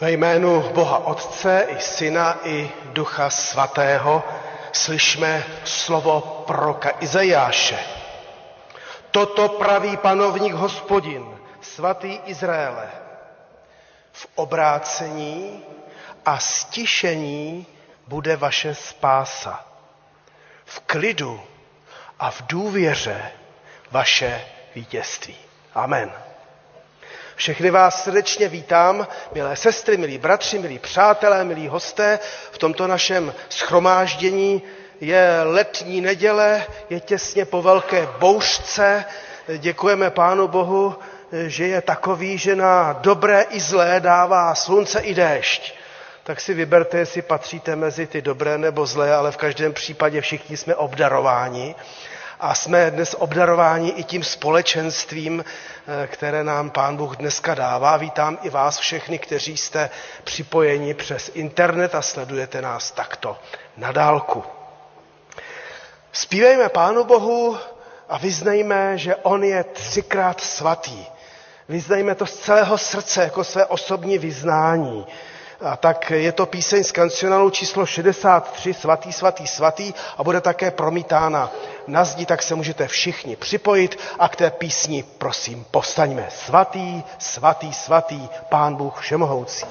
Ve jménu Boha Otce i Syna i Ducha Svatého slyšme slovo proroka Izajáše. Toto praví panovník Hospodin, svatý Izraele. V obrácení a stišení bude vaše spása. V klidu a v důvěře vaše vítězství. Amen. Všechny vás srdečně vítám, milé sestry, milí bratři, milí přátelé, milí hosté. V tomto našem shromáždění je letní neděle, je těsně po velké bouřce. Děkujeme Pánu Bohu, že je takový, že na dobré i zlé dává slunce i déšť. Tak si vyberte, jestli patříte mezi ty dobré nebo zlé, ale v každém případě všichni jsme obdarováni. A jsme dnes obdarováni i tím společenstvím, které nám Pán Bůh dneska dává. Vítám i vás všechny, kteří jste připojeni přes internet a sledujete nás takto na dálku. Zpívejme Pánu Bohu a vyznejme, že On je třikrát svatý. Vyznejme to z celého srdce jako své osobní vyznání. A tak je to píseň z kancionálu číslo 63, Svatý, svatý, svatý, a bude také promítána na zdi, tak se můžete všichni připojit a k té písni, prosím, povstaňme. Svatý, svatý, svatý, Pán Bůh všemohoucí.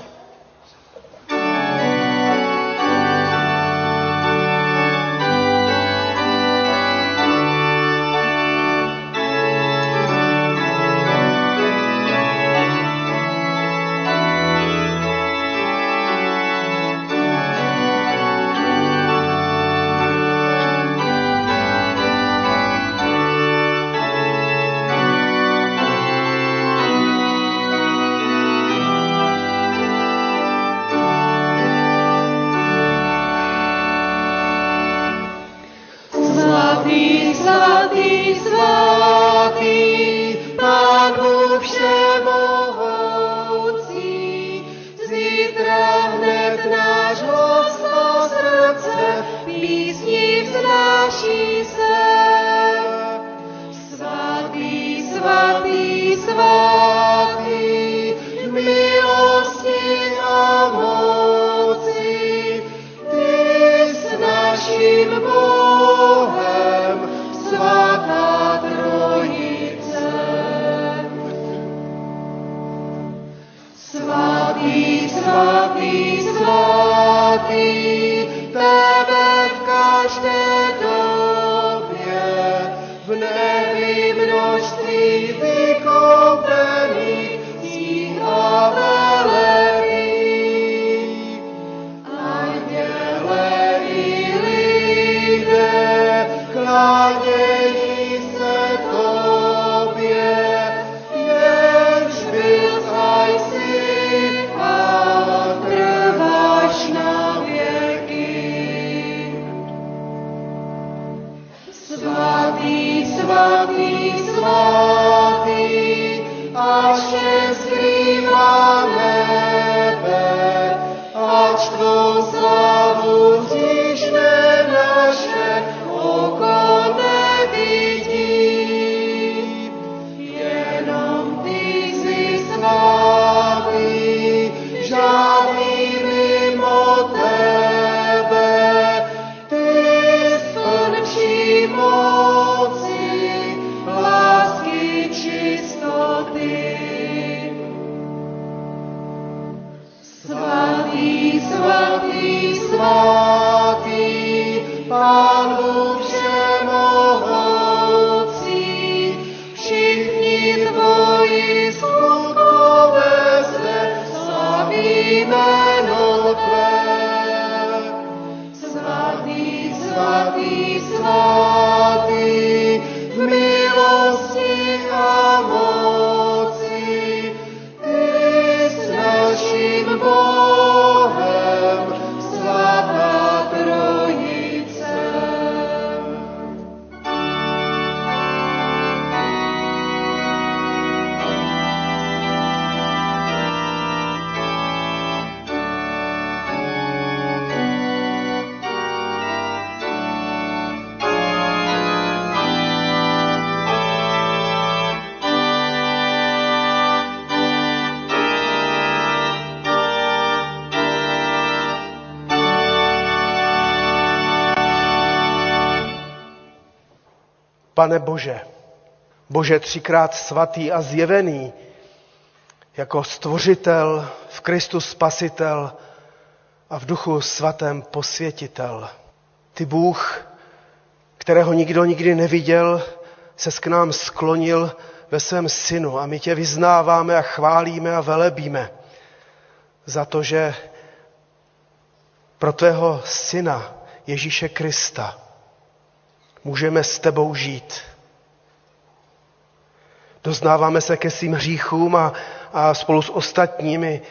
Pane Bože, Bože třikrát svatý a zjevený, jako stvořitel, v Kristu spasitel a v Duchu svatém posvětitel. Ty Bůh, kterého nikdo nikdy neviděl, ses k nám sklonil ve svém synu a my tě vyznáváme a chválíme a velebíme za to, že pro tvého syna Ježíše Krista můžeme s tebou žít. Doznáváme se ke svým hříchům a spolu s ostatními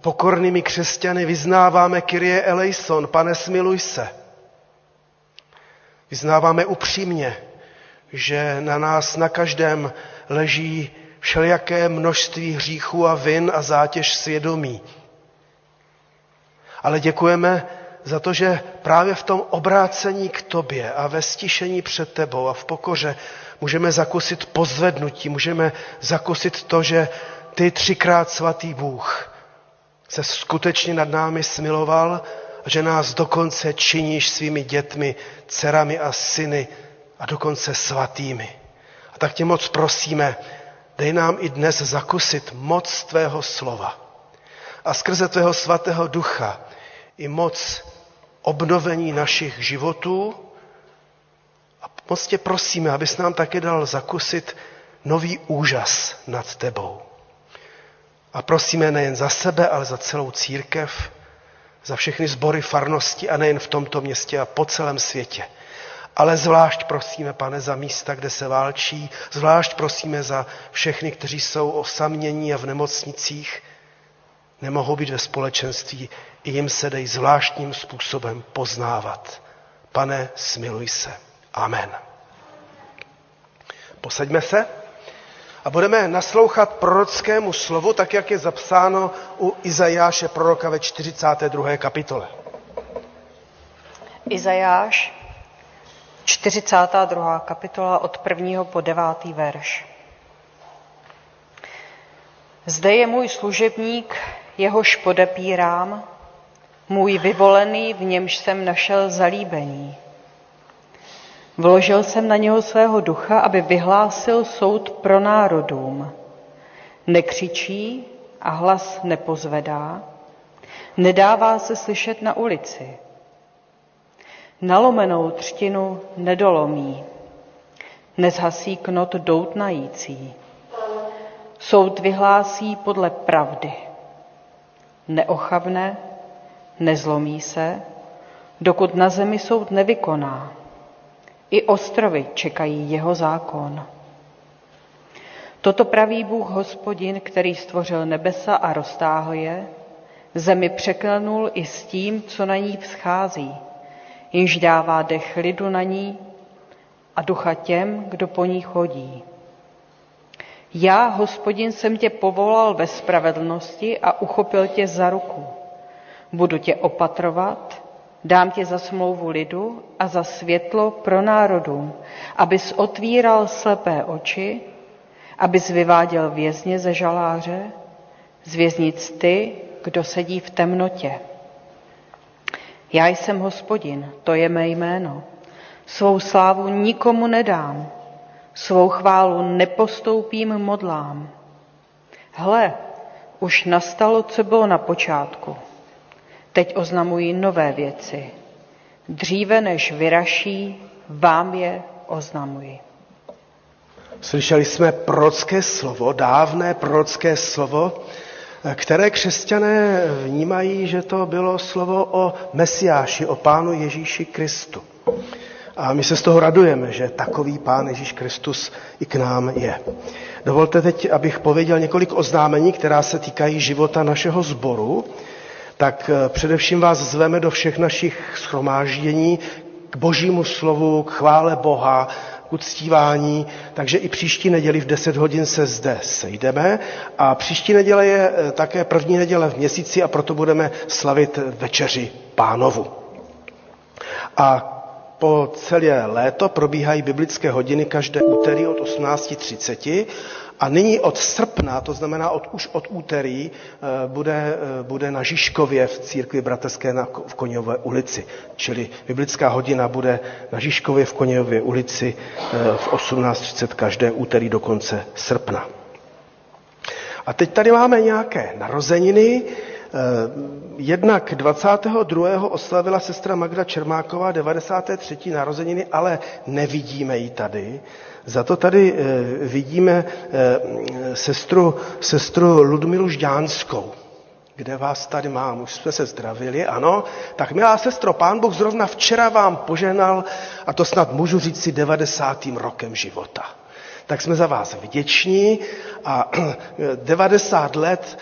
pokornými křesťany vyznáváme Kyrie Eleison, Pane, smiluj se. Vyznáváme upřímně, že na nás na každém leží všelijaké množství hříchů a vin a zátěž svědomí. Ale děkujeme za to, že právě v tom obrácení k tobě a ve stišení před tebou a v pokoře můžeme zakusit pozvednutí, můžeme zakusit to, že ty třikrát svatý Bůh se skutečně nad námi smiloval a že nás dokonce činíš svými dětmi, dcerami a syny a dokonce svatými. A tak tě moc prosíme, dej nám i dnes zakusit moc tvého slova a skrze tvého svatého ducha i moc obnovení našich životů a moc tě prosíme, abys nám také dal zakusit nový úžas nad tebou. A prosíme nejen za sebe, ale za celou církev, za všechny sbory farnosti a nejen v tomto městě a po celém světě. Ale zvlášť prosíme, Pane, za místa, kde se válčí, zvlášť prosíme za všechny, kteří jsou osamění a v nemocnicích, nemohou být ve společenství, i jim se dej zvláštním způsobem poznávat. Pane, smiluj se. Amen. Posaďme se a budeme naslouchat prorockému slovu, tak jak je zapsáno u Izajáše proroka ve 42. kapitole. Izajáš, 42. kapitola od 1. po 9. verš. Zde je můj služebník, jehož podepírám, můj vyvolený, v němž jsem našel zalíbení. Vložil jsem na něho svého ducha, aby vyhlásil soud pro národům. Nekřičí a hlas nepozvedá, nedává se slyšet na ulici. Nalomenou třtinu nedolomí, nezhasí knot doutnající. Soud vyhlásí podle pravdy. Neochavne, nezlomí se, dokud na zemi soud nevykoná. I ostrovy čekají jeho zákon. Toto praví Bůh Hospodin, který stvořil nebesa a roztáhl je, zemi překlenul i s tím, co na ní vzchází, jenž dává dech lidu na ní a ducha těm, kdo po ní chodí. Já, Hospodin, jsem tě povolal ve spravedlnosti a uchopil tě za ruku. Budu tě opatrovat, dám tě za smlouvu lidu a za světlo pro národům, abys otvíral slepé oči, abys vyváděl vězně ze žaláře, z věznic ty, kdo sedí v temnotě. Já jsem Hospodin, to je mé jméno. Svou slávu nikomu nedám, svou chválu nepostoupím modlám. Hle, už nastalo, co bylo na počátku. Teď oznamují nové věci. Dříve než vyraší, vám je oznamuji. Slyšeli jsme prorocké slovo, dávné prorocké slovo, které křesťané vnímají, že to bylo slovo o Mesiáši, o Pánu Ježíši Kristu. A my se z toho radujeme, že takový Pán Ježíš Kristus i k nám je. Dovolte teď, abych pověděl několik oznámení, která se týkají života našeho sboru. Tak především vás zveme do všech našich shromáždění k božímu slovu, k chvále Boha, k uctívání, takže i příští neděli v 10 hodin se zde sejdeme a příští neděle je také první neděle v měsíci a proto budeme slavit večeři Pánovu. A po celé léto probíhají biblické hodiny každé úterý od 18:30 a nyní od srpna, to znamená už od úterý, bude na Žižkově v církvi bratrské v Koněvové ulici. Čili biblická hodina bude na Žižkově v Koněvové ulici v 18:30 každé úterý do konce srpna. A teď tady máme nějaké narozeniny. Jednak 22. oslavila sestra Magda Čermáková 93. narozeniny, ale nevidíme ji tady. Za to tady vidíme sestru Ludmilu Žďánskou. Kde vás tady mám? Už jsme se zdravili, ano. Tak milá sestro, Pán Bůh zrovna včera vám poženal, a to snad můžu říct si 90. rokem života. Tak jsme za vás vděční a 90 let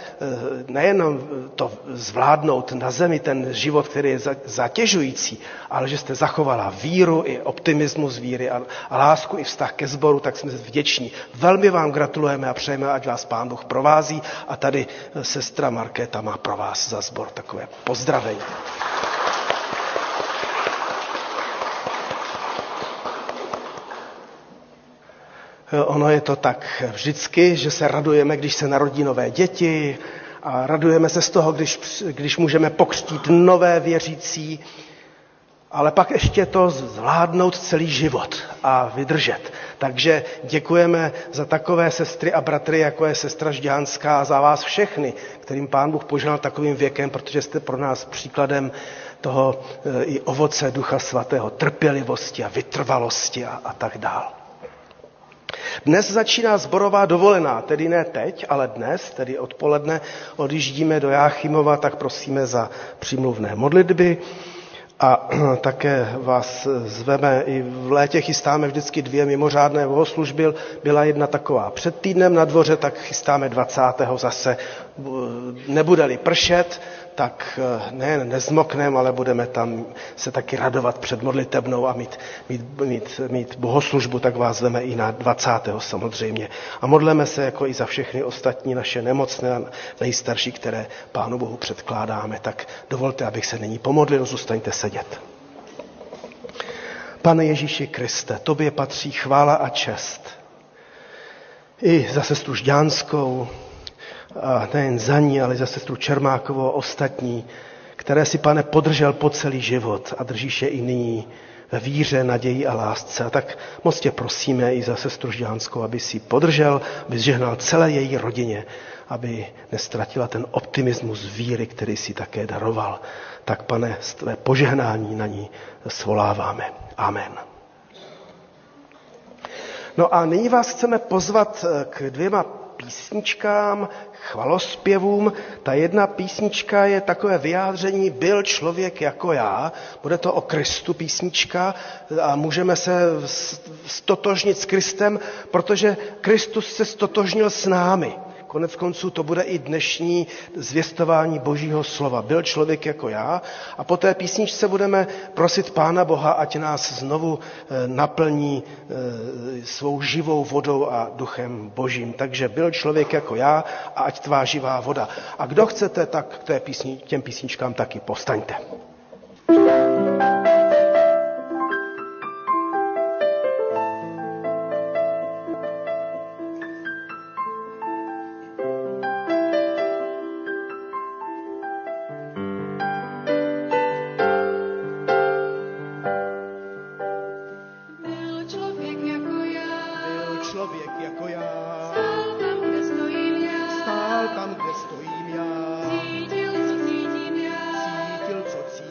nejenom to zvládnout na zemi, ten život, který je zatěžující, ale že jste zachovala víru i optimismus víry a lásku i vztah ke sboru, tak jsme vděční. Velmi vám gratulujeme a přejeme, ať vás Pán Bůh provází, a tady sestra Markéta má pro vás za sbor takové pozdravení. Ono je to tak vždycky, že se radujeme, když se narodí nové děti, a radujeme se z toho, když můžeme pokřtít nové věřící, ale pak ještě to zvládnout celý život a vydržet. Takže děkujeme za takové sestry a bratry, jako je sestra Žďánská, a za vás všechny, kterým Pán Bůh požehnal takovým věkem, protože jste pro nás příkladem toho i ovoce Ducha Svatého, trpělivosti a vytrvalosti a tak dál. Dnes začíná sborová dovolená, tedy ne teď, ale dnes, tedy odpoledne, odjíždíme do Jáchymova, tak prosíme za přímluvné modlitby a také vás zveme, i v létě chystáme vždycky 2 mimořádné bohoslužby, byla jedna taková před týdnem na dvoře, tak chystáme 20. zase, nebude-li pršet, tak nejen nezmokneme, ale budeme tam se taky radovat před modlitebnou a mít bohoslužbu, tak vás zveme i na 20. samozřejmě. A modleme se jako i za všechny ostatní naše nemocné a nejstarší, které Pánu Bohu předkládáme. Tak dovolte, abych se nyní pomodlil, zůstaňte sedět. Pane Ježíši Kriste, tobě patří chvála a čest. I za sestru Žďánskou, a nejen za ní, ale za sestru Čermákovou a ostatní, které si, Pane, podržel po celý život a držíš je i nyní ve víře, naději a lásce. A tak moc tě prosíme i za sestru Žďánskou, aby si podržel, aby žehnal celé její rodině, aby nestratila ten optimismus víry, který si také daroval. Tak, Pane, tvé požehnání na ní svoláváme. Amen. No a nyní vás chceme pozvat k 2 písničkám, chvalospěvům. Ta jedna písnička je takové vyjádření Byl člověk jako já. Bude to o Kristu písnička a můžeme se stotožnit s Kristem, protože Kristus se stotožnil s námi. Konec konců to bude i dnešní zvěstování Božího slova. Byl člověk jako já. A po té písničce budeme prosit Pána Boha, ať nás znovu naplní svou živou vodou a Duchem Božím. Takže byl člověk jako já a ať tvá živá voda. A kdo chcete, tak těm písničkám taky povstaňte. Stál tam, kde stojím já. Cítil, co cítím já. Cítil, co cítím.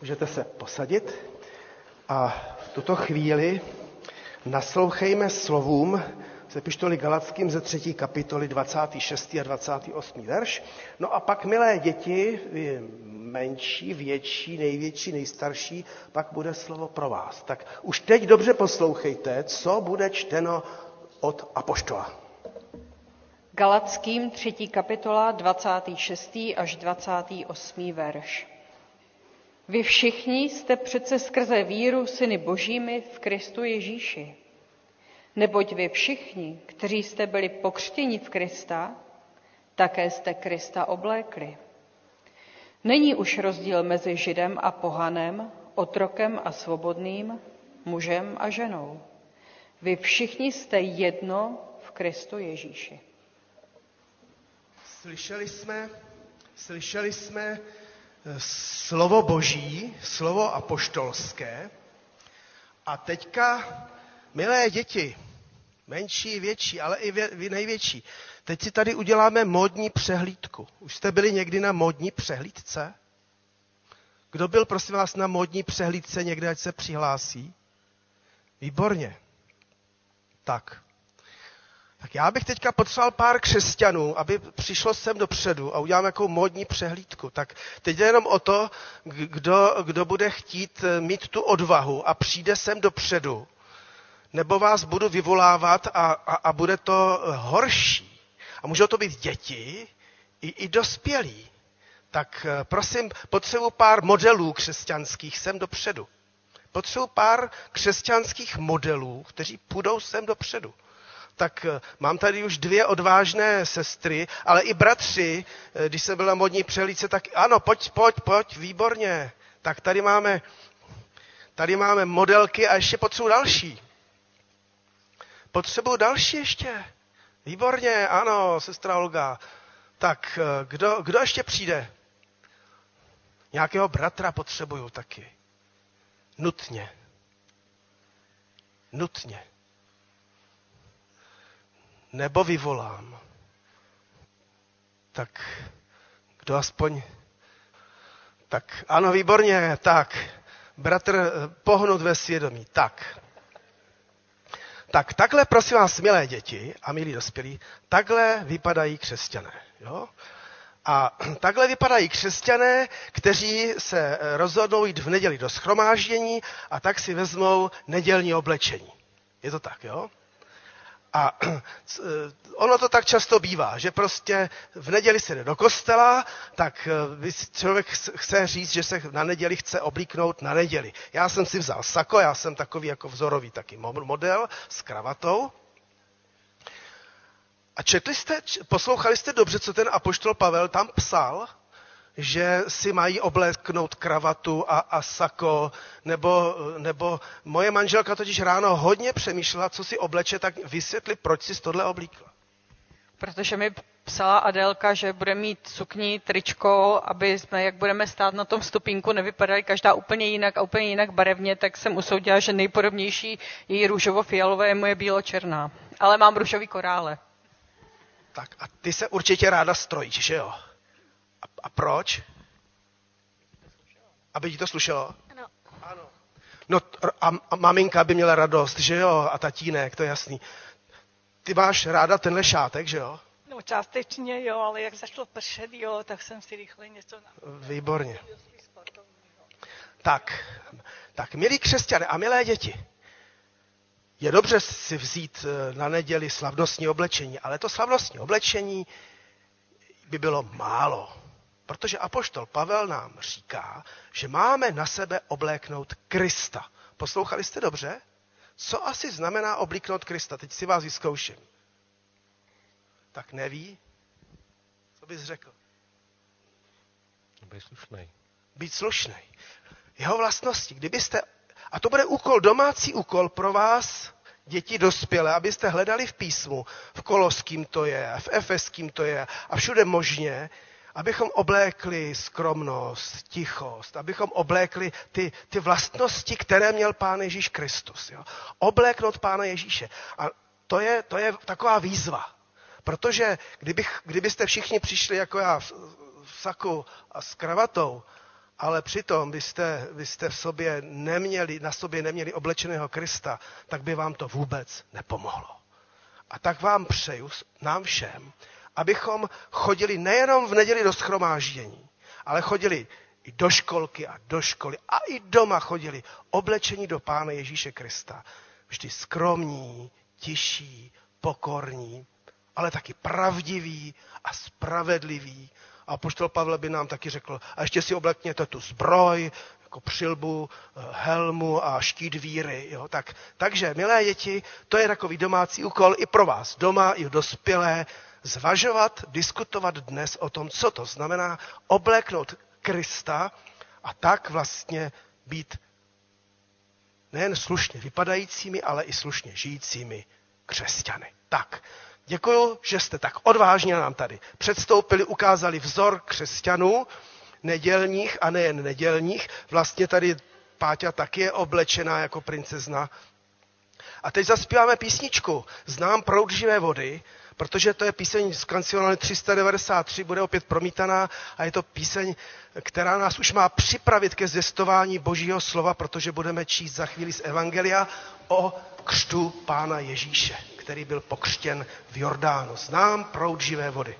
Můžete se posadit a v tuto chvíli naslouchejme slovům z epištoly Galackým ze 3. kapitoly 26. a 28. verš. No a pak, milé děti, menší, větší, největší, nejstarší, pak bude slovo pro vás. Tak už teď dobře poslouchejte, co bude čteno od apoštola. Galackým 3. kapitola 26. až 28. verš. Vy všichni jste přece skrze víru syny božími v Kristu Ježíši. Neboť vy všichni, kteří jste byli pokřtěni v Krista, také jste Krista oblékli. Není už rozdíl mezi Židem a pohanem, otrokem a svobodným, mužem a ženou. Vy všichni jste jedno v Kristu Ježíši. Slyšeli jsme slovo boží, slovo apoštolské. A teďka, milé děti, menší, větší, ale i vy největší, teď si tady uděláme módní přehlídku. Už jste byli někdy na módní přehlídce? Kdo byl, prosím vás, na módní přehlídce někde, ať se přihlásí? Výborně. Tak. Tak já bych teďka potřeboval pár křesťanů, aby přišlo sem dopředu a udělám jakou módní přehlídku. Tak teď je jenom o to, kdo bude chtít mít tu odvahu a přijde sem dopředu. Nebo vás budu vyvolávat a bude to horší. A můžou to být děti i dospělí. Tak prosím, potřebuji pár modelů křesťanských sem dopředu. Potřebuji pár křesťanských modelů, kteří půjdou sem dopředu. Tak mám tady už 2 odvážné sestry, ale i bratři, když jsem byl na modní přehlídce, tak ano, pojď, výborně. Tak tady máme modelky a ještě potřebuji další. Potřebuji další ještě. Výborně, ano, sestra Olga. Tak kdo ještě přijde? Nějakého bratra potřebuju taky. Nutně. Nebo vyvolám. Tak kdo aspoň... Tak ano, výborně, tak. Bratr pohnout ve svědomí, tak. Tak takhle, prosím vás, milé děti a milí dospělí, takhle vypadají křesťané. Jo? A takhle vypadají křesťané, kteří se rozhodnou jít v neděli do shromáždění a tak si vezmou nedělní oblečení. Je to tak, jo? A ono to tak často bývá, že prostě v neděli se jde do kostela, tak člověk chce říct, že se na neděli chce oblíknout na neděli. Já jsem si vzal sako, já jsem takový jako vzorový taky model s kravatou. A poslouchali jste dobře, co ten apoštol Pavel tam psal, že si mají obléknout kravatu a sako, nebo moje manželka totiž ráno hodně přemýšlela, co si obleče, tak vysvětli, proč si tohle oblíkla. Protože mi psala Adélka, že bude mít sukni, tričko, aby jsme, jak budeme stát na tom stupínku, nevypadaly každá úplně jinak a úplně jinak barevně, tak jsem usoudila, že nejpodobnější její růžovo-fialové je moje bílo-černá. Ale mám růžový korále. Tak a ty se určitě ráda strojíš, že jo? A proč? Aby ti to slušelo? Ano. No a maminka by měla radost, že jo? A tatínek, to je jasný. Ty máš ráda tenhle šátek, že jo? No částečně jo, ale jak začalo pršet, jo, tak jsem si rychle něco... Výborně. Tak, milí křesťané a milé děti, je dobře si vzít na neděli slavnostní oblečení, ale to slavnostní oblečení by bylo málo. Protože apoštol Pavel nám říká, že máme na sebe obléknout Krista. Poslouchali jste dobře? Co asi znamená oblíknout Krista? Teď si vás vyzkouším. Tak neví? Co bys řekl? Být slušnej. Být slušnej. Jeho vlastnosti. Kdybyste... A to bude úkol, domácí úkol pro vás, děti dospělé, abyste hledali v písmu. V Koloským to je, v Efeským to je a všude možně, abychom oblékli skromnost, tichost, abychom oblékli ty vlastnosti, které měl Pán Ježíš Kristus. Jo? Obléknout Pána Ježíše. A to je taková výzva. Protože kdybyste všichni přišli jako já v saku a s kravatou, ale přitom byste na sobě neměli oblečeného Krista, tak by vám to vůbec nepomohlo. A tak vám přeju, nám všem, abychom chodili nejenom v neděli do shromáždění, ale chodili i do školky a do školy a i doma chodili oblečení do Pána Ježíše Krista. Vždy skromní, tiší, pokorní, ale taky pravdiví a spravedliví. A apoštol Pavel by nám taky řekl, a ještě si oblekněte tu zbroj, jako přilbu, helmu a štít víry. Jo? Takže, milé děti, to je takový domácí úkol i pro vás doma, i dospělé, zvažovat, diskutovat dnes o tom, co to znamená obléknout Krista a tak vlastně být nejen slušně vypadajícími, ale i slušně žijícími křesťany. Tak, děkuju, že jste tak odvážně nám tady předstoupili, ukázali vzor křesťanů, nedělních a nejen nedělních. Vlastně tady Páťa taky je oblečená jako princezna. A teď zazpíváme písničku Znám proud živé vody, protože to je píseň z kancionálu 393, bude opět promítaná a je to píseň, která nás už má připravit ke zvěstování Božího slova, protože budeme číst za chvíli z Evangelia o křtu Pána Ježíše. který byl pokřtěn v Jordánu. Znám proud živé vody.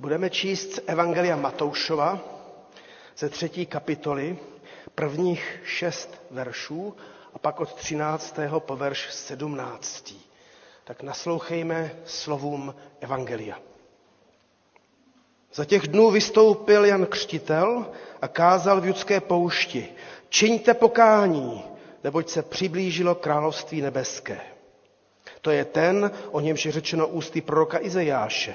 Budeme číst z Evangelia Matoušova ze 3. kapitoly prvních 6 veršů a pak od 13. po verš 17. Tak naslouchejme slovům Evangelia. Za těch dnů vystoupil Jan Křtitel a kázal v Judské poušti. Čiňte pokání, neboť se přiblížilo království nebeské. To je ten, o němž je řečeno ústy proroka Izajáše.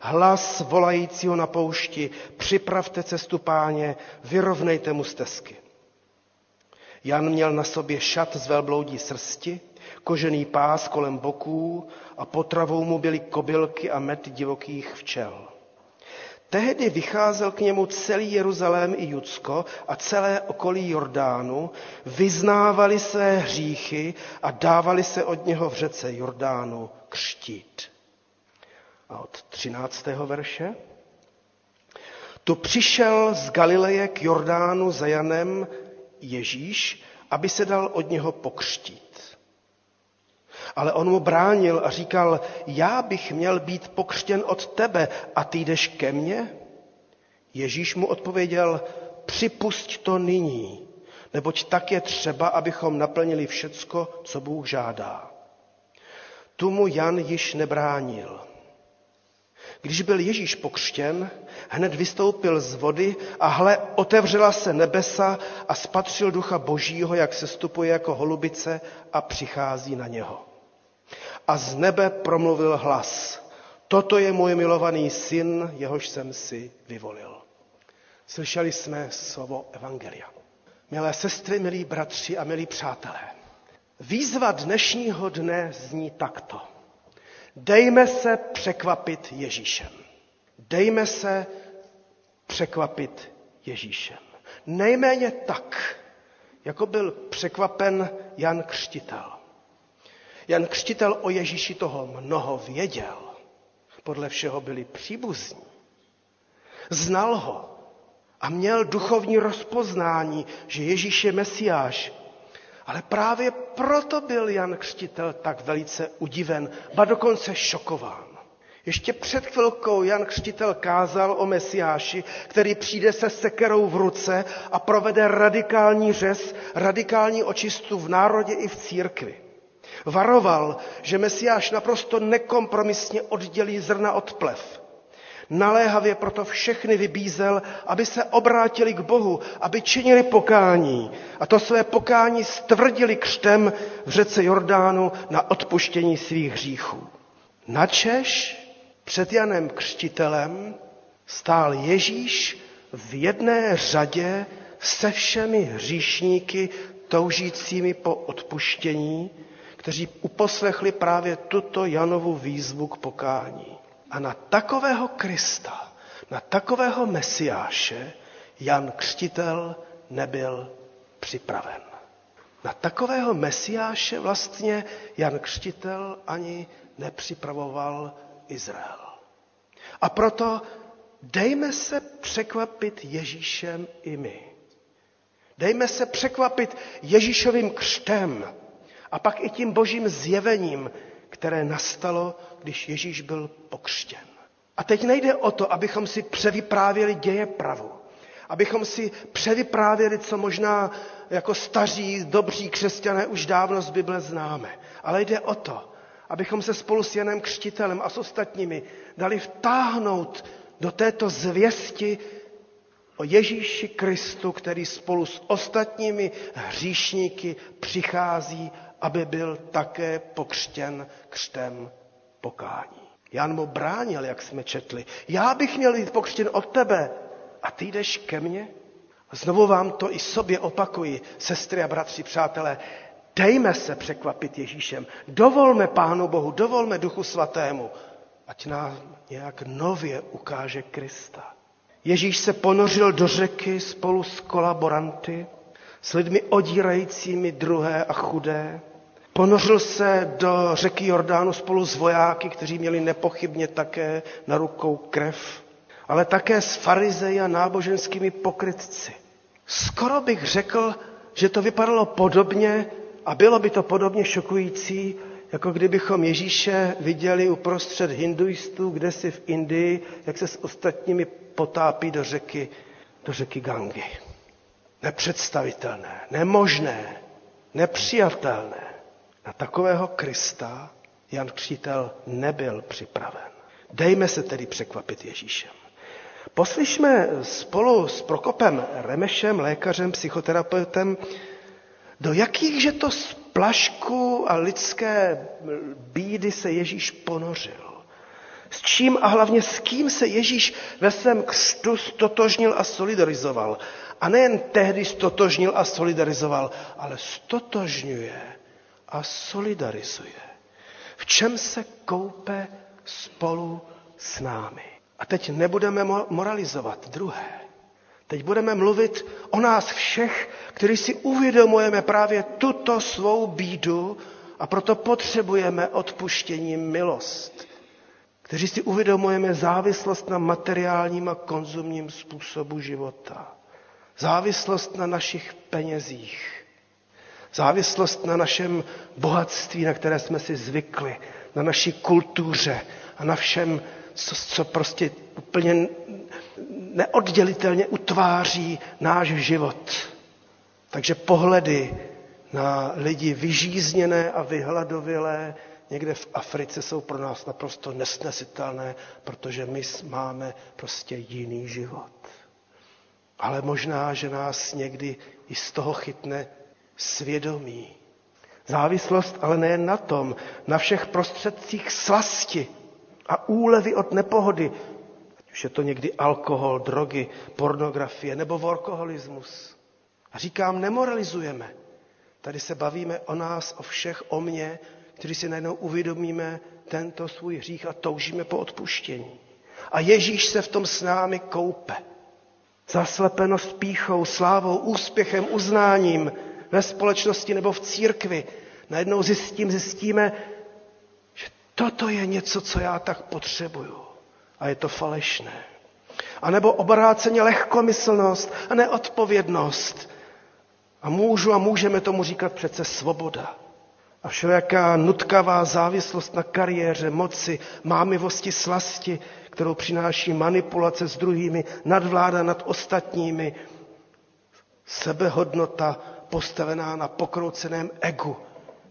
hlas volajícího na poušti, připravte cestu Páně, vyrovnejte mu stezky. Jan měl na sobě šat z velbloudí srsti, kožený pás kolem boků a potravou mu byly kobylky a med divokých včel. Tehdy vycházel k němu celý Jeruzalém i Judsko a celé okolí Jordánu, vyznávali své hříchy a dávali se od něho v řece Jordánu křtít. A od 13. verše. Tu přišel z Galileje k Jordánu za Janem Ježíš, aby se dal od něho pokřtít. Ale on mu bránil a říkal, já bych měl být pokřtěn od tebe a ty jdeš ke mně? Ježíš mu odpověděl, připusť to nyní, neboť tak je třeba, abychom naplnili všecko, co Bůh žádá. Tu mu Jan již nebránil. Když byl Ježíš pokřtěn, hned vystoupil z vody a hle, otevřela se nebesa a spatřil Ducha Božího, jak sestupuje jako holubice a přichází na něho. A z nebe promluvil hlas. Toto je můj milovaný syn, jehož jsem si vyvolil. Slyšeli jsme slovo Evangelia. Milé sestry, milí bratři a milí přátelé, výzva dnešního dne zní takto. Dejme se překvapit Ježíšem. Dejme se překvapit Ježíšem. Nejméně tak, jako byl překvapen Jan Křtitel. Jan Křtitel o Ježíši toho mnoho věděl. Podle všeho byli příbuzní. Znal ho a měl duchovní rozpoznání, že Ježíš je Mesiáš. Ale právě proto byl Jan Křtitel tak velice udiven, ba dokonce šokován. Ještě před chvilkou Jan Křtitel kázal o Mesiáši, který přijde se sekerou v ruce a provede radikální řez, radikální očistu v národě i v církvi. Varoval, že Mesiáš naprosto nekompromisně oddělí zrna od plev. Naléhavě proto všechny vybízel, aby se obrátili k Bohu, aby činili pokání. A to své pokání stvrdili křtem v řece Jordánu na odpuštění svých hříchů. Načež před Janem Křtitelem stál Ježíš v jedné řadě se všemi hříšníky toužícími po odpuštění, kteří uposlechli právě tuto Janovu výzvu k pokání. A na takového Krista, na takového Mesiáše Jan Křtitel nebyl připraven. Na takového Mesiáše vlastně Jan Křtitel ani nepřipravoval Izrael. A proto dejme se překvapit Ježíšem i my. Dejme se překvapit Ježíšovým křtem a pak i tím Božím zjevením, které nastalo, když Ježíš byl pokřtěn. A teď nejde o to, abychom si převyprávěli dějepravu, abychom si převyprávěli, co možná jako staří, dobří křesťané už dávno z Bible známe. Ale jde o to, abychom se spolu s Janem Křtitelem a s ostatními dali vtáhnout do této zvěsti o Ježíši Kristu, který spolu s ostatními hříšníky přichází, aby byl také pokřtěn křtem pokání. Jan mu bránil, jak jsme četli. Já bych měl jít pokřtěn od tebe a ty jdeš ke mně? Znovu vám to i sobě opakuji, sestry a bratři, přátelé. Dejme se překvapit Ježíšem. Dovolme Pánu Bohu, dovolme Duchu Svatému, ať nám nějak nově ukáže Krista. Ježíš se ponořil do řeky spolu s kolaboranty, s lidmi odírajícími druhé a chudé. Ponořil se do řeky Jordánu spolu s vojáky, kteří měli nepochybně také na rukou krev, ale také s farizeji a náboženskými pokrytci. Skoro bych řekl, že to vypadalo podobně a bylo by to podobně šokující, jako kdybychom Ježíše viděli uprostřed hinduistů, kdesi v Indii, jak se s ostatními potápí do řeky Gangy. Nepředstavitelné, nemožné, nepřijatelné. Na takového Krista Jan Křtitel nebyl připraven. Dejme se tedy překvapit Ježíšem. Poslyšme spolu s Prokopem Remešem, lékařem, psychoterapeutem, do jakýchže to splašku a lidské bídy se Ježíš ponořil. S čím a hlavně s kým se Ježíš ve svém křtu stotožnil a solidarizoval. A nejen tehdy stotožnil a solidarizoval, ale stotožňuje a solidarizuje. V čem se koupe spolu s námi. A teď nebudeme moralizovat druhé. Teď budeme mluvit o nás všech, kteří si uvědomujeme právě tuto svou bídu a proto potřebujeme odpuštění milost. Kteří si uvědomujeme závislost na materiálním a konzumním způsobu života. Závislost na našich penězích. Závislost na našem bohatství, na které jsme si zvykli. Na naší kultuře a na všem, co prostě úplně neoddělitelně utváří náš život. Takže pohledy na lidi vyžízněné a vyhladovilé někde v Africe jsou pro nás naprosto nesnesitelné, protože my máme prostě jiný život. Ale možná, že nás někdy i z toho chytne svědomí. Závislost ale nejen na tom, na všech prostředcích slasti a úlevy od nepohody, ať už je to někdy alkohol, drogy, pornografie nebo workoholismus. A říkám, nemoralizujeme. Tady se bavíme o nás, o všech, o mně, kteří si najednou uvědomíme tento svůj hřích a toužíme po odpuštění. A Ježíš se v tom s námi koupe. Zaslepenost pýchou, slávou, úspěchem, uznáním ve společnosti nebo v církvi. Najednou zjistíme, že toto je něco, co já tak potřebuju. A je to falešné. A nebo obráceně lehkomyslnost a neodpovědnost. A můžeme tomu říkat přece svoboda. A všelijaká nutkavá závislost na kariéře, moci, mámivosti, slasti, kterou přináší manipulace s druhými, nadvláda nad ostatními, sebehodnota postavená na pokrouceném egu.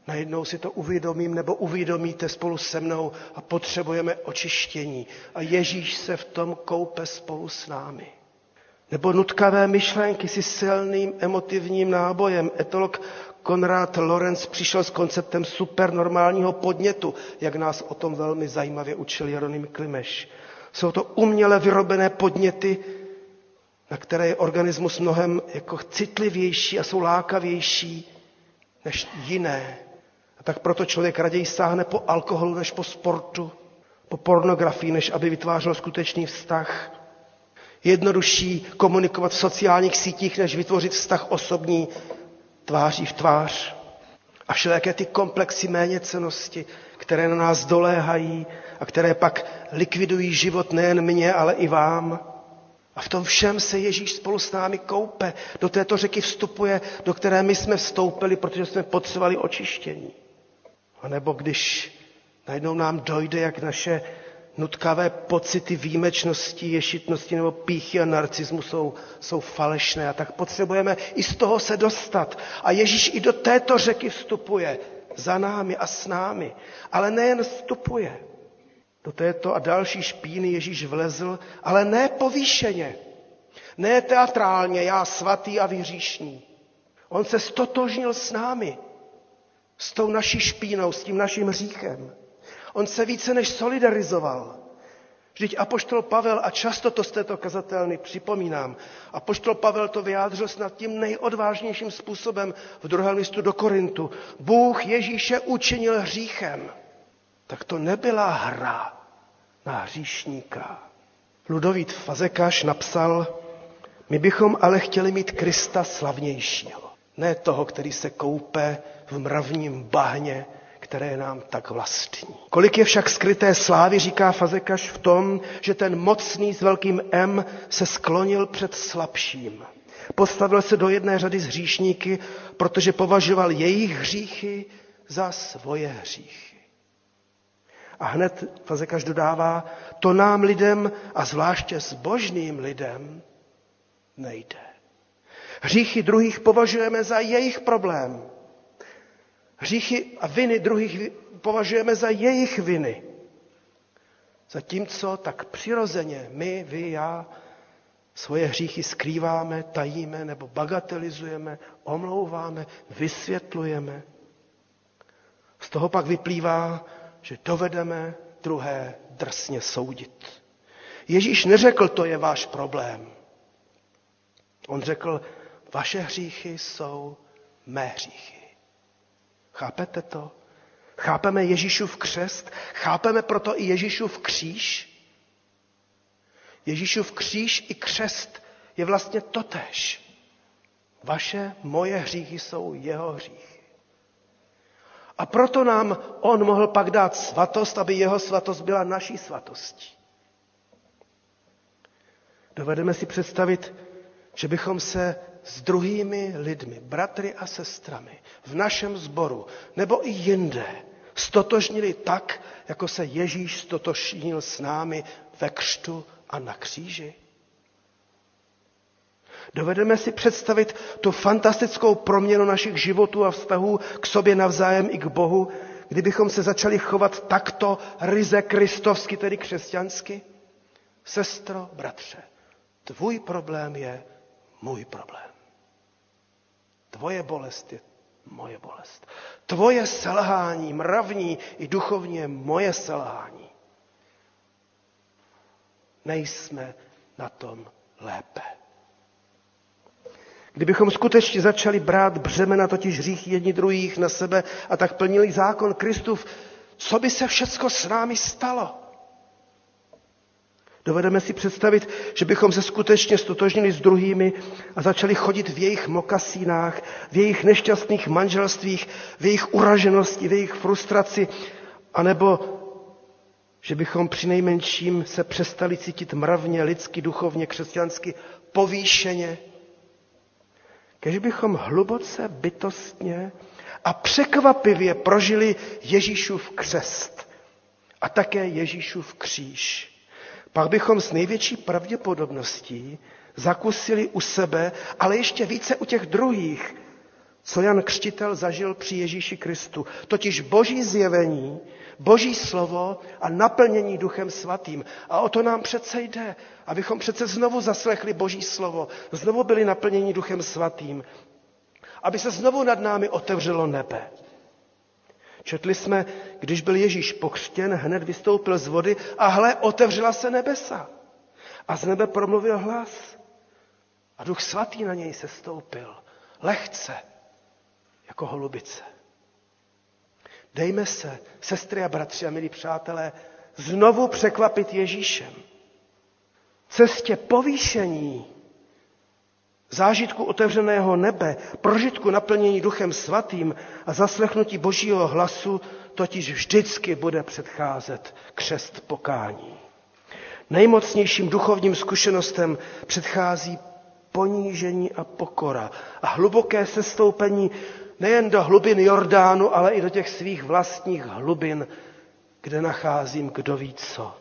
Najednou si to uvědomím nebo uvědomíte spolu se mnou a potřebujeme očištění. A Ježíš se v tom koupe spolu s námi. Nebo nutkavé myšlenky si silným emotivním nábojem. Etolog Konrad Lorenz přišel s konceptem supernormálního podnětu, jak nás o tom velmi zajímavě učil Jaromír Klimeš. Jsou to uměle vyrobené podněty, na které je organismus mnohem jako citlivější a jsou lákavější než jiné. A tak proto člověk raději sáhne po alkoholu než po sportu, po pornografii, než aby vytvářel skutečný vztah. Jednodušší komunikovat v sociálních sítích, než vytvořit vztah osobní tváří v tvář. A všelijaké ty komplexy méněcenosti, které na nás doléhají a které pak likvidují život nejen mě, ale i vám. A v tom všem se Ježíš spolu s námi koupe. Do této řeky vstupuje, do které my jsme vstoupili, protože jsme potřebovali očištění. A nebo když najednou nám dojde, jak naše nutkavé pocity výjimečnosti, ješitnosti nebo pýchy a narcismu jsou falešné. A tak potřebujeme i z toho se dostat. A Ježíš i do této řeky vstupuje za námi a s námi. Ale nejen vstupuje. Do této a další špíny Ježíš vlezl, ale ne povýšeně. Ne teatrálně, já svatý a vyhříšný. On se stotožnil s námi. S tou naší špínou, s tím naším hříchem. On se více než solidarizoval. Vždyť apoštol Pavel, a často to z této kazatelny připomínám, apoštol Pavel to vyjádřil snad tím nejodvážnějším způsobem v 2. listu do Korintu. Bůh Ježíše učinil hříchem. Tak to nebyla hra na hříšníka. Ludovít Fazekáš napsal, my bychom ale chtěli mít Krista slavnějšího. Ne toho, který se koupe v mravním bahně, které je nám tak vlastní. Kolik je však skryté slávy, říká Fazekáš, v tom, že ten mocný s velkým M se sklonil před slabším. Postavil se do jedné řady s hříšníky, protože považoval jejich hříchy za svoje hříchy. A hned Fazekáš dodává, to nám lidem a zvláště zbožným lidem nejde. Hříchy druhých považujeme za jejich problém. Hříchy a viny druhých považujeme za jejich viny. Zatímco tak přirozeně my, vy, já svoje hříchy skrýváme, tajíme nebo bagatelizujeme, omlouváme, vysvětlujeme. Z toho pak vyplývá, že dovedeme druhé drsně soudit. Ježíš neřekl, to je váš problém. On řekl, vaše hříchy jsou mé hříchy. Chápete to? Chápeme Ježíšův křest? Chápeme proto i Ježíšův kříž? Ježíšův kříž i křest je vlastně totéž. Vaše, moje hříchy jsou jeho hříchy. A proto nám on mohl pak dát svatost, aby jeho svatost byla naší svatostí. Dovedeme si představit, že bychom se s druhými lidmi, bratry a sestrami v našem sboru nebo i jinde stotožnili tak, jako se Ježíš stotožnil s námi ve křtu a na kříži. Dovedeme si představit tu fantastickou proměnu našich životů a vztahů k sobě navzájem i k Bohu, kdybychom se začali chovat takto ryze kristovsky, tedy křesťansky? Sestro, bratře, tvůj problém je můj problém. Tvoje bolest je moje bolest. Tvoje selhání, mravní i duchovní, je moje selhání. Nejsme na tom lépe. Kdybychom skutečně začali brát břemena, totiž hřích jedni druhých na sebe a tak plnili zákon Kristův, co by se všecko s námi stalo? Dovedeme si představit, že bychom se skutečně stotožnili s druhými a začali chodit v jejich mokasínách, v jejich nešťastných manželstvích, v jejich uraženosti, v jejich frustraci, anebo že bychom přinejmenším se přestali cítit mravně, lidsky, duchovně, křesťansky, povýšeně. Kdybychom hluboce, bytostně a překvapivě prožili Ježíšův křest a také Ježíšův kříž, pak bychom s největší pravděpodobností zakusili u sebe, ale ještě více u těch druhých, co Jan Křtitel zažil při Ježíši Kristu, totiž boží zjevení, boží slovo a naplnění Duchem Svatým. A o to nám přece jde, abychom přece znovu zaslechli boží slovo, znovu byli naplněni Duchem Svatým, aby se znovu nad námi otevřelo nebe. Četli jsme, když byl Ježíš pokřtěn, hned vystoupil z vody a hle, otevřela se nebesa. A z nebe promluvil hlas. A Duch Svatý na něj sestoupil, lehce, jako holubice. Dejme se, sestry a bratři a milí přátelé, znovu překvapit Ježíšem. Cestě povýšení, zážitku otevřeného nebe, prožitku naplnění Duchem Svatým a zaslechnutí božího hlasu totiž vždycky bude předcházet křest pokání. Nejmocnějším duchovním zkušenostem předchází ponížení a pokora a hluboké sestoupení nejen do hlubin Jordánu, ale i do těch svých vlastních hlubin, kde nacházím kdo ví co.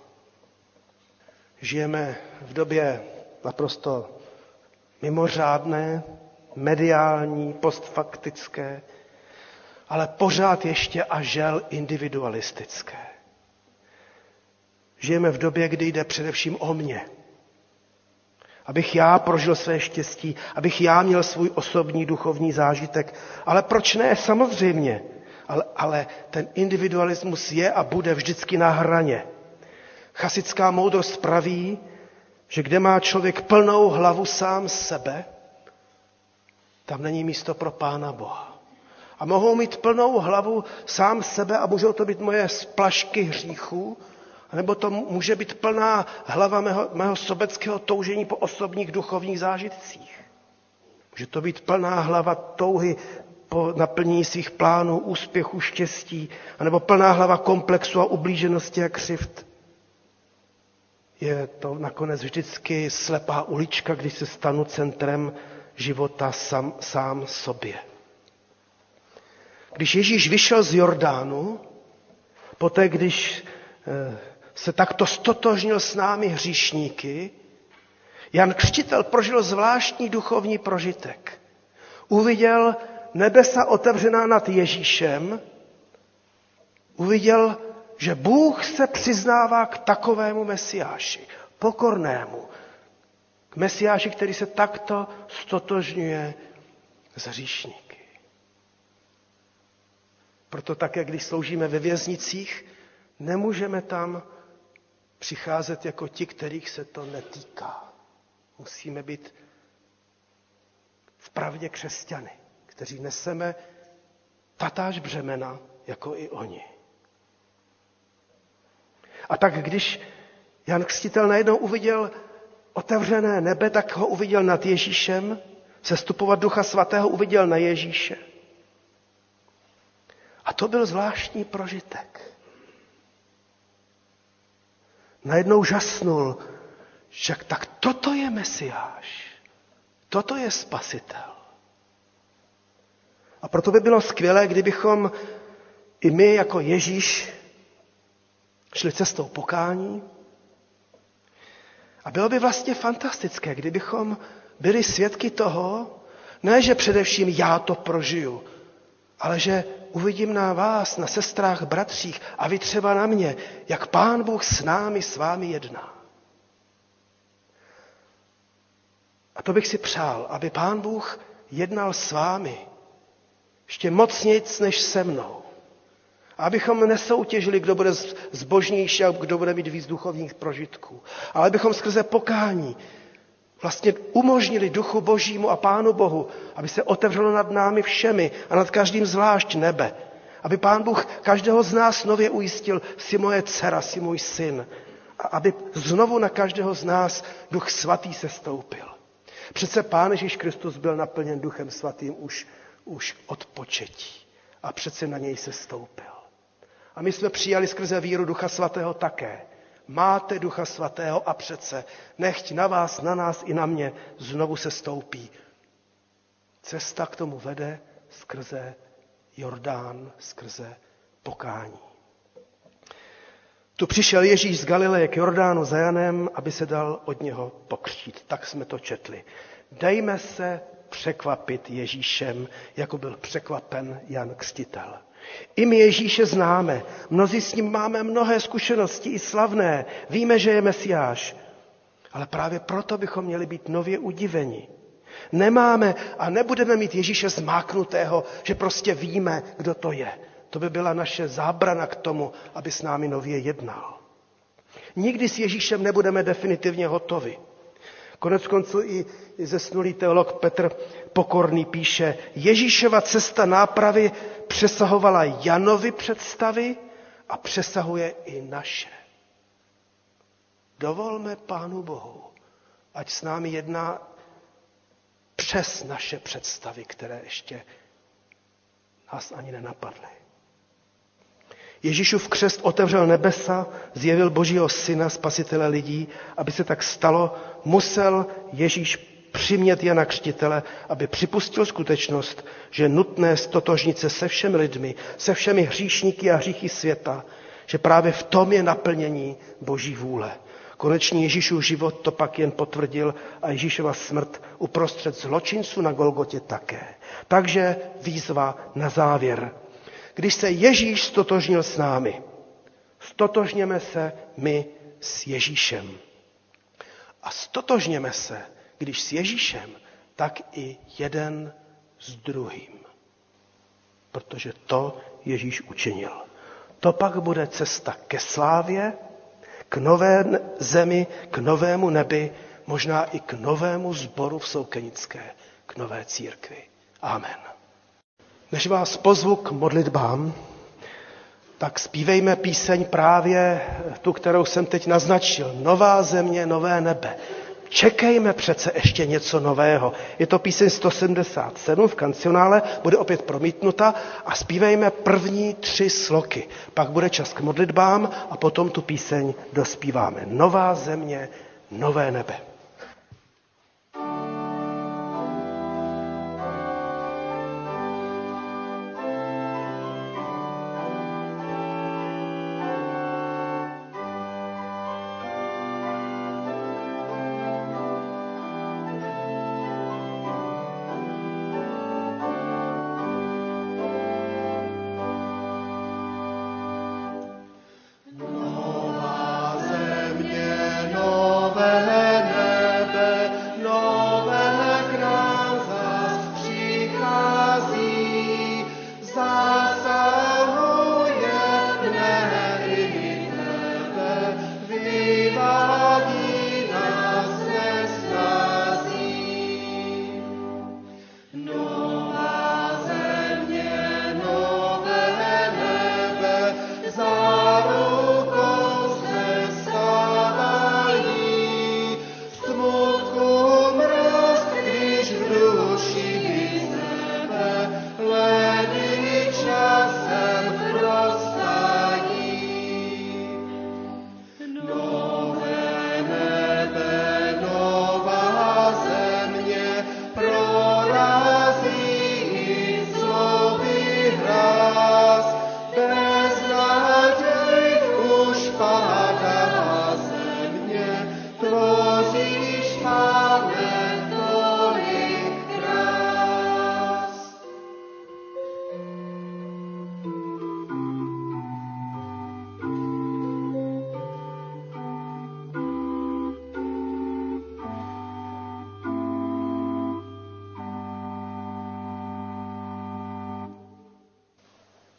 Žijeme v době naprosto mimořádné, mediální, postfaktické, ale pořád ještě a žel individualistické. Žijeme v době, kdy jde především o mě. Abych já prožil své štěstí, abych já měl svůj osobní duchovní zážitek. Ale proč ne? Samozřejmě. Ale ten individualismus je a bude vždycky na hraně. Chasická moudrost praví, že kde má člověk plnou hlavu sám sebe, tam není místo pro Pána Boha. A mohou mít plnou hlavu sám sebe a můžou to být moje splašky hříchů, nebo to může být plná hlava mého sobeckého toužení po osobních duchovních zážitcích. Může to být plná hlava touhy po naplnění svých plánů, úspěchů, štěstí, anebo plná hlava komplexu a ublíženosti a křivd. Je to nakonec vždycky slepá ulička, když se stanu centrem života sám sobě. Když Ježíš vyšel z Jordánu, poté když se takto stotožnil s námi hříšníky, Jan Křtitel prožil zvláštní duchovní prožitek. Uviděl nebesa otevřená nad Ježíšem, uviděl, že Bůh se přiznává k takovému Mesiáši, pokornému, k Mesiáši, který se takto stotožňuje s hříšníky. Proto také, když sloužíme ve věznicích, Nemůžeme tam přicházet jako ti, kterých se to netýká. Musíme být vpravdě křesťany, kteří neseme tatáž břemena, jako i oni. A tak když Jan Křtitel najednou uviděl otevřené nebe, tak ho uviděl nad Ježíšem, sestupovat Ducha Svatého uviděl na Ježíše. A to byl zvláštní prožitek. Najednou žasnul, že tak toto je Mesiáš, toto je Spasitel. A proto by bylo skvělé, kdybychom i my jako Ježíš šli cestou pokání. A bylo by vlastně fantastické, kdybychom byli svědky toho, ne, že především já to prožiju, ale že uvidím na vás, na sestrách, bratřích a vy třeba na mě, jak Pán Bůh s námi, s vámi jedná. A to bych si přál, aby Pán Bůh jednal s vámi ještě mocnějc než se mnou. Abychom nesoutěžili, kdo bude zbožnější a kdo bude mít víc duchovních prožitků. Ale abychom skrze pokání vlastně umožnili Duchu Božímu a Pánu Bohu, aby se otevřelo nad námi všemi a nad každým zvlášť nebe. Aby Pán Bůh každého z nás nově ujistil, si moje dcera, si můj syn. A aby znovu na každého z nás Duch Svatý sestoupil. Přece Pán Ježíš Kristus byl naplněn Duchem Svatým už od početí a přece na něj sestoupil. A my jsme přijali skrze víru Ducha Svatého také. Máte Ducha Svatého a přece nechť na vás, na nás i na mě znovu sestoupí. Cesta k tomu vede skrze Jordán, skrze pokání. Tu přišel Ježíš z Galileje k Jordánu za Janem, aby se dal od něho pokřtít. Tak jsme to četli. Dejme se překvapit Ježíšem, jako byl překvapen Jan Křtitel. I my Ježíše známe, mnozí s ním máme mnohé zkušenosti i slavné, víme, že je Mesiáš, ale právě proto bychom měli být nově udiveni. Nemáme a nebudeme mít Ježíše zmáknutého, že prostě víme, kdo to je. To by byla naše zábrana k tomu, aby s námi nově jednal. Nikdy s Ježíšem nebudeme definitivně hotovi. Koneckonců i zesnulý teolog Petr Pokorný píše, Ježíšova cesta nápravy přesahovala Janovy představy a přesahuje i naše. Dovolme Pánu Bohu, ať s námi jedná přes naše představy, které ještě nás ani nenapadly. Ježíšův křest otevřel nebesa, zjevil Božího syna, spasitele lidí. Aby se tak stalo, musel Ježíš přimět Jana Křtitele, aby připustil skutečnost, že je nutné stotožnit se se všemi lidmi, se všemi hříšníky a hříchy světa, že právě v tom je naplnění Boží vůle. Konečně Ježíšův život to pak jen potvrdil a Ježíšova smrt uprostřed zločinců na Golgotě také. Takže výzva na závěr. Když se Ježíš stotožnil s námi, stotožněme se my s Ježíšem. A stotožněme se, když s Ježíšem, tak i jeden s druhým. Protože to Ježíš učinil. To pak bude cesta ke slávě, k nové zemi, k novému nebi, možná i k novému sboru v Soukenické, k nové církvi. Amen. Než vás pozvu k modlitbám, tak zpívejme píseň právě tu, kterou jsem teď naznačil. Nová země, nové nebe. Čekejme přece ještě něco nového. Je to píseň 177 v kancionále, bude opět promítnuta a zpívejme první 3 sloky. Pak bude čas k modlitbám a potom tu píseň dospíváme. Nová země, nové nebe. Amen.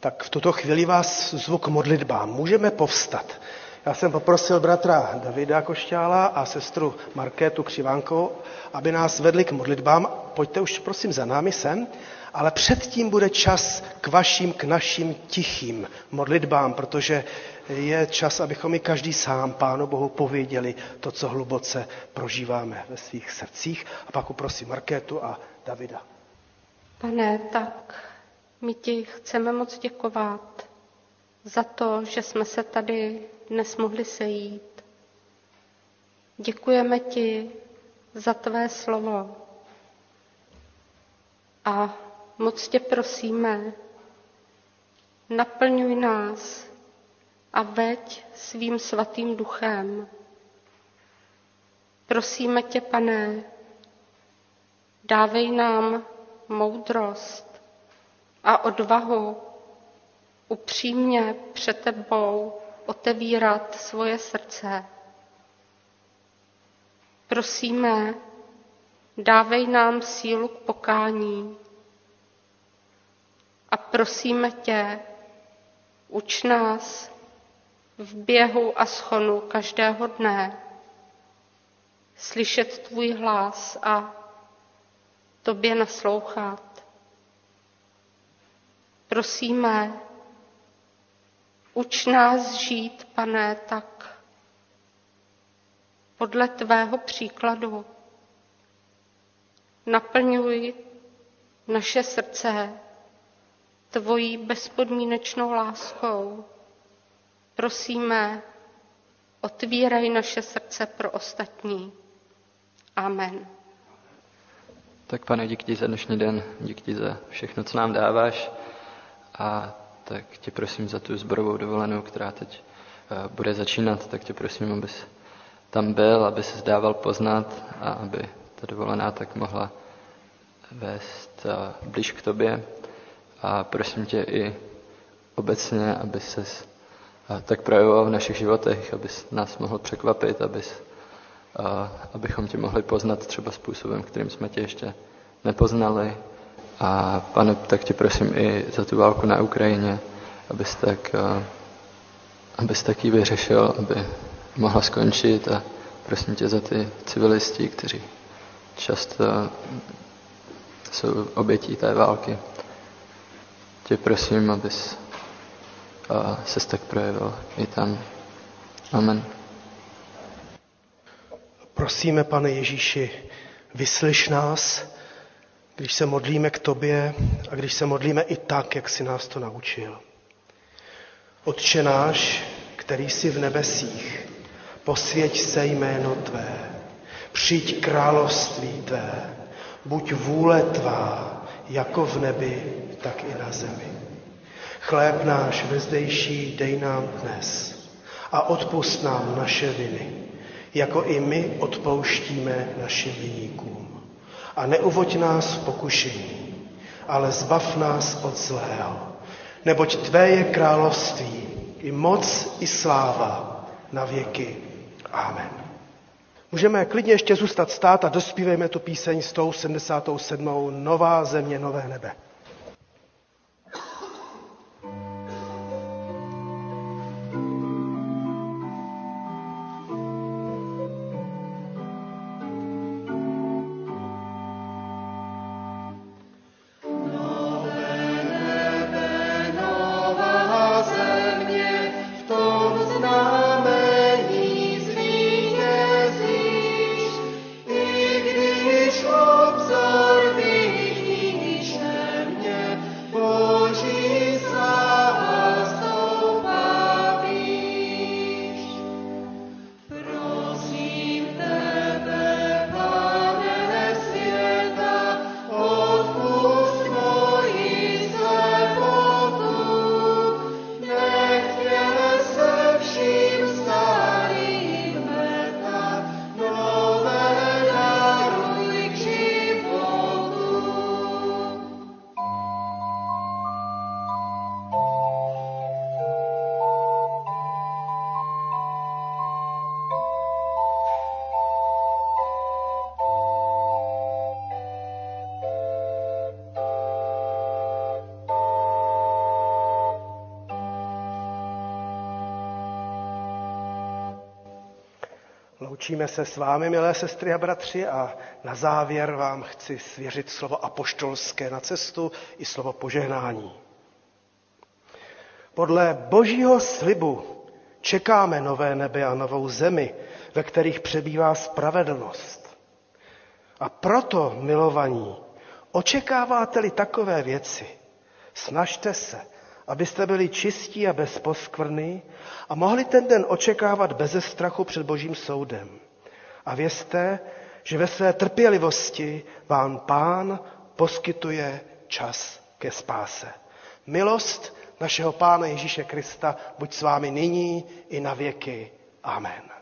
Tak v tuto chvíli vás zvu k modlitbám. Můžeme povstat. Já jsem poprosil bratra Davida Košťála a sestru Markétu Křívánkovou, aby nás vedli k modlitbám. Pojďte už prosím za námi sem, ale předtím bude čas k vašim, k našim tichým modlitbám, protože je čas, abychom i každý sám Pánu Bohu pověděli to, co hluboce prožíváme ve svých srdcích. A pak uprosím Markétu a Davida. Pane, tak my ti chceme moc děkovat za to, že jsme se tady dnes mohli sejít. Děkujeme ti za tvé slovo a moc tě prosíme, naplňuj nás a veď svým svatým duchem. Prosíme tě, Pane, dávej nám moudrost a odvahu upřímně před tebou otevírat svoje srdce. Prosíme, dávej nám sílu k pokání a prosíme tě, uč nás v běhu a schonu každého dne slyšet tvůj hlas a tobě naslouchat. Prosíme, uč nás žít, Pane, tak podle tvého příkladu. Naplňuj naše srdce tvojí bezpodmínečnou láskou. Prosíme, otvírej naše srdce pro ostatní. Amen. Tak, Pane, díky ti za dnešní den, díky ti za všechno, co nám dáváš. A tak tě prosím za tu sborovou dovolenou, která teď bude začínat, tak tě prosím, abys tam byl, aby se dával poznat a aby ta dovolená tak mohla vést blíž k tobě. A prosím tě i obecně, aby ses tak projevoval v našich životech, abys nás mohl překvapit, abychom tě mohli poznat třeba způsobem, kterým jsme tě ještě nepoznali. A Pane, tak tě prosím i za tu válku na Ukrajině, abys tak ji vyřešil, aby mohla skončit, a prosím tě za ty civilisty, kteří často jsou obětí té války. Tě prosím, abys ses tak projevil i tam. Amen. Prosíme, Pane Ježíši, vyslyš nás, když se modlíme k tobě a když se modlíme i tak, jak jsi nás to naučil. Otče náš, který jsi v nebesích, posvěť se jméno tvé, přijď království tvé, buď vůle tvá, jako v nebi, tak i na zemi. Chléb náš vezdejší dej nám dnes a odpusť nám naše viny, jako i my odpouštíme našim viníkům. A neuvoď nás v pokušení, ale zbav nás od zlého. Neboť tvé je království, i moc, i sláva, na věky. Amen. Můžeme klidně ještě zůstat stát a dospívejme tu píseň 177. Nová země, nové nebe. Loučíme se s vámi, milé sestry a bratři, a na závěr vám chci svěřit slovo apoštolské na cestu i slovo požehnání. Podle Božího slibu čekáme nové nebe a novou zemi, ve kterých přebývá spravedlnost. A proto, milovaní, očekáváte-li takové věci, snažte se, abyste byli čistí a bez poskvrny a mohli ten den očekávat beze strachu před Božím soudem. A vězte, že ve své trpělivosti vám Pán poskytuje čas ke spáse. Milost našeho Pána Ježíše Krista buď s vámi nyní i na věky. Amen.